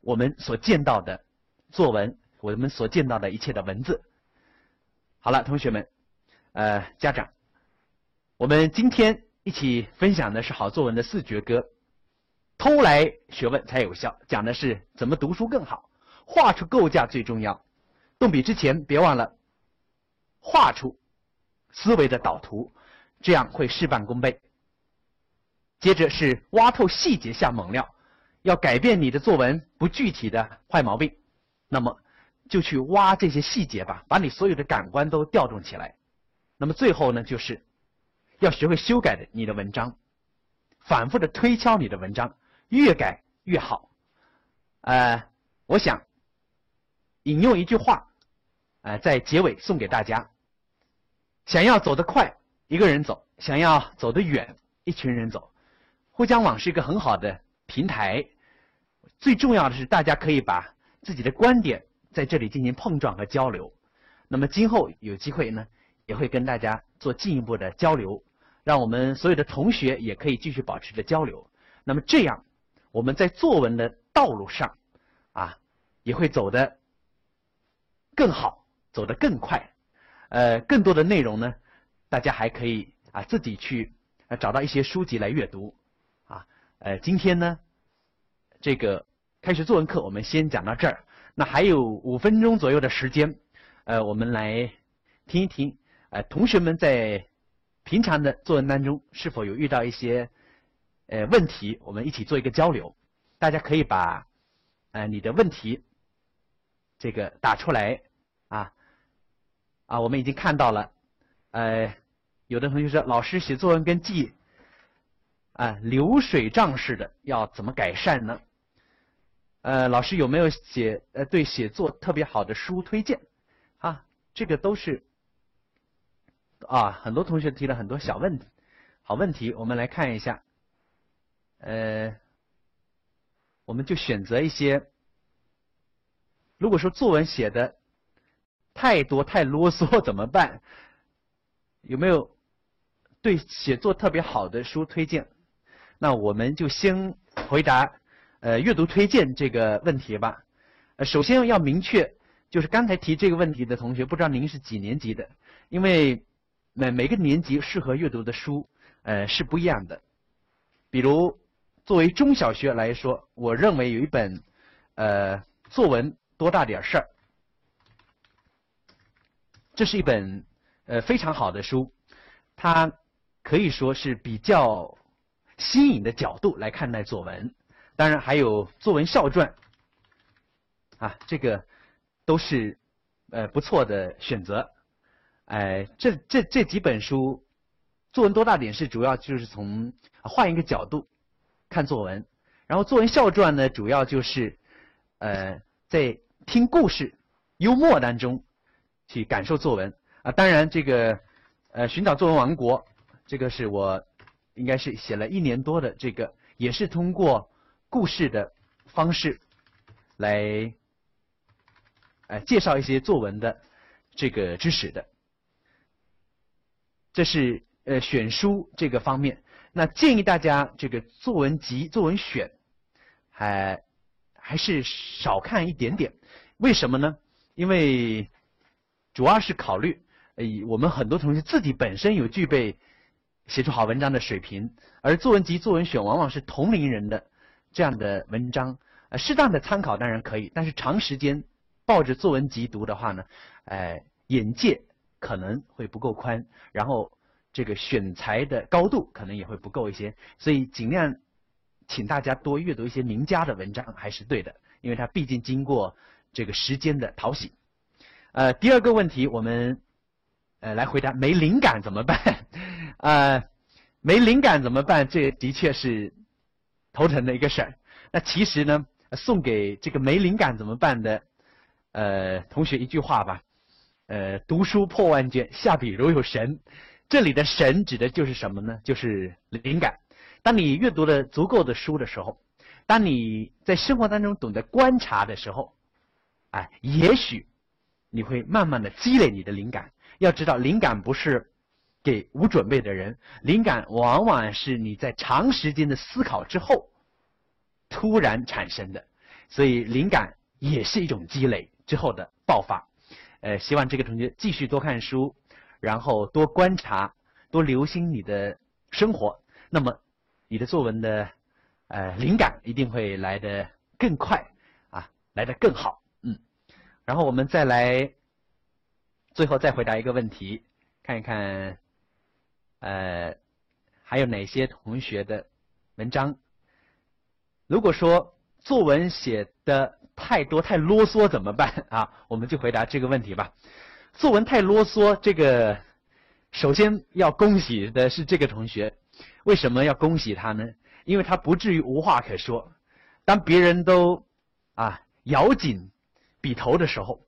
我们所见到的作文，我们所见到的一切的文字。好了，同学们，呃，家长，我们今天一起分享的是好作文的四绝歌。偷来学问才有效，讲的是怎么读书更好，画出构架最重要。动笔之前别忘了画出思维的导图，这样会事半功倍。接着是挖透细节下猛料，要改变你的作文不具体的坏毛病，那么就去挖这些细节吧，把你所有的感官都调动起来。那么最后呢，就是要学会修改你的文章，反复的推敲你的文章，越改越好。呃，我想引用一句话，呃，在结尾送给大家：想要走得快，一个人走；想要走得远，一群人走。互讲网是一个很好的平台，最重要的是大家可以把自己的观点在这里进行碰撞和交流。那么今后有机会呢，也会跟大家做进一步的交流，让我们所有的同学也可以继续保持着交流。那么这样，我们在作文的道路上，啊，也会走得更好，走得更快。呃，更多的内容呢，大家还可以啊自己去、啊、找到一些书籍来阅读，啊，呃，今天呢，这个开学作文课我们先讲到这儿，那还有五分钟左右的时间，呃，我们来听一听，呃，同学们在平常的作文当中是否有遇到一些呃问题，我们一起做一个交流。大家可以把呃你的问题这个打出来啊。啊，我们已经看到了，呃，有的同学说老师写作文跟记啊流水账似的，要怎么改善呢？呃，老师有没有写呃对写作特别好的书推荐？啊，这个都是啊，很多同学提了很多小问题、好问题，我们来看一下。呃，我们就选择一些，如果说作文写的太多太啰嗦怎么办？有没有对写作特别好的书推荐？那我们就先回答呃阅读推荐这个问题吧。呃，首先要明确，就是刚才提这个问题的同学，不知道您是几年级的，因为每每个年级适合阅读的书呃是不一样的。比如作为中小学来说，我认为有一本呃作文多大点事儿，这是一本呃非常好的书，它可以说是比较新颖的角度来看待作文。当然还有作文校传啊，这个都是呃不错的选择。哎、呃，这这这几本书，作文多大点事主要就是从、啊、换一个角度看作文，然后作文校传呢，主要就是呃在听故事、幽默当中去感受作文啊。当然这个呃寻找作文王国，这个是我应该是写了一年多的这个，也是通过故事的方式来呃介绍一些作文的这个知识的。这是呃选书这个方面。那建议大家这个作文集、作文选，还还是少看一点点。为什么呢？因为主要是考虑，呃，我们很多同学自己本身有具备写出好文章的水平，而作文集、作文选往往是同龄人的这样的文章，呃，适当的参考当然可以，但是长时间抱着作文集读的话呢，呃，眼界可能会不够宽，然后这个选材的高度可能也会不够一些，所以尽量请大家多阅读一些名家的文章还是对的，因为它毕竟经过这个时间的淘洗。呃，第二个问题我们呃来回答没灵感怎么办？呃，没灵感怎么办？这的确是头疼的一个事儿。那其实呢，送给这个没灵感怎么办的呃同学一句话吧，呃，读书破万卷，下笔如有神。这里的神指的就是什么呢？就是灵感。当你阅读了足够的书的时候，当你在生活当中懂得观察的时候，哎，也许你会慢慢的积累你的灵感。要知道，灵感不是给无准备的人，灵感往往是你在长时间的思考之后突然产生的，所以灵感也是一种积累之后的爆发。呃，希望这个同学继续多看书，然后多观察，多留心你的生活，那么你的作文的呃灵感一定会来得更快啊，来得更好。嗯，然后我们再来最后再回答一个问题，看一看呃还有哪些同学的文章。如果说作文写的太多太啰嗦怎么办啊？我们就回答这个问题吧。作文太啰嗦，这个首先要恭喜的是这个同学。为什么要恭喜他呢？因为他不至于无话可说。当别人都啊咬紧笔头的时候，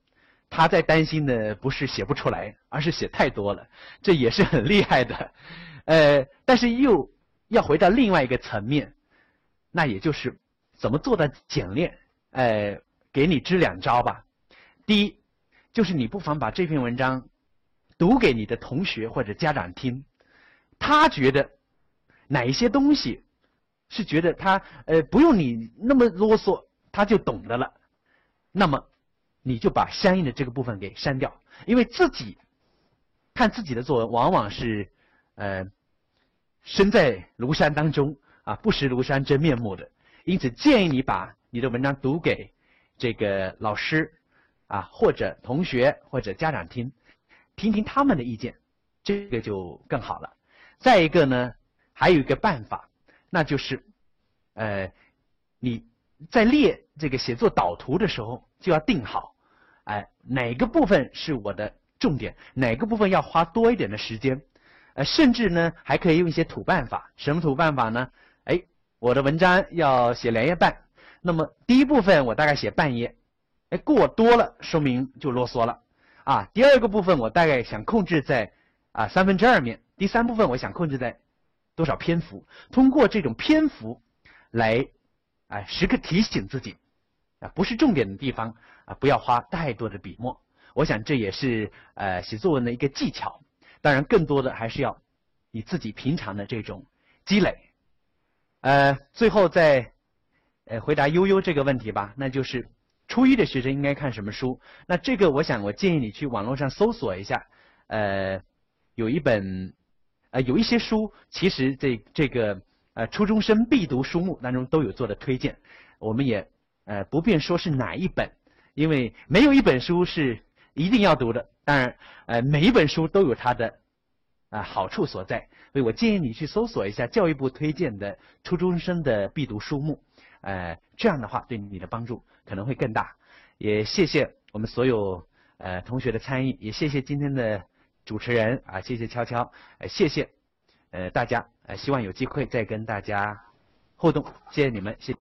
他在担心的不是写不出来，而是写太多了，这也是很厉害的。呃，但是又要回到另外一个层面，那也就是怎么做到简练。呃，给你支两招吧。第一，就是你不妨把这篇文章读给你的同学或者家长听，他觉得哪一些东西是觉得他呃不用你那么啰嗦他就懂得了，那么你就把相应的这个部分给删掉，因为自己看自己的作文往往是呃身在庐山当中啊，不识庐山真面目的，因此建议你把你的文章读给这个老师啊，或者同学或者家长听，听听他们的意见，这个就更好了。再一个呢，还有一个办法，那就是，呃，你在列这个写作导图的时候就要定好，哎、呃，哪个部分是我的重点，哪个部分要花多一点的时间，呃，甚至呢还可以用一些土办法。什么土办法呢？哎，我的文章要写两页半，那么第一部分我大概写半页。哎，过多了说明就啰嗦了，啊，第二个部分我大概想控制在啊三分之二面，第三部分我想控制在多少篇幅？通过这种篇幅来，啊，时刻提醒自己，啊，不是重点的地方啊，不要花太多的笔墨。我想这也是呃写作文的一个技巧。当然，更多的还是要你自己平常的这种积累。呃，最后再呃回答悠悠这个问题吧，那就是。初一的学生应该看什么书？那这个我想我建议你去网络上搜索一下，呃，有一本，呃，有一些书，其实这这个呃初中生必读书目当中都有做的推荐，我们也呃不便说是哪一本，因为没有一本书是一定要读的，当然呃每一本书都有它的啊、呃、好处所在，所以我建议你去搜索一下教育部推荐的初中生的必读书目。呃，这样的话对你的帮助可能会更大。也谢谢我们所有呃同学的参与，也谢谢今天的主持人啊，谢谢悄悄，呃，谢谢呃大家，呃，希望有机会再跟大家互动，谢谢你们，谢谢。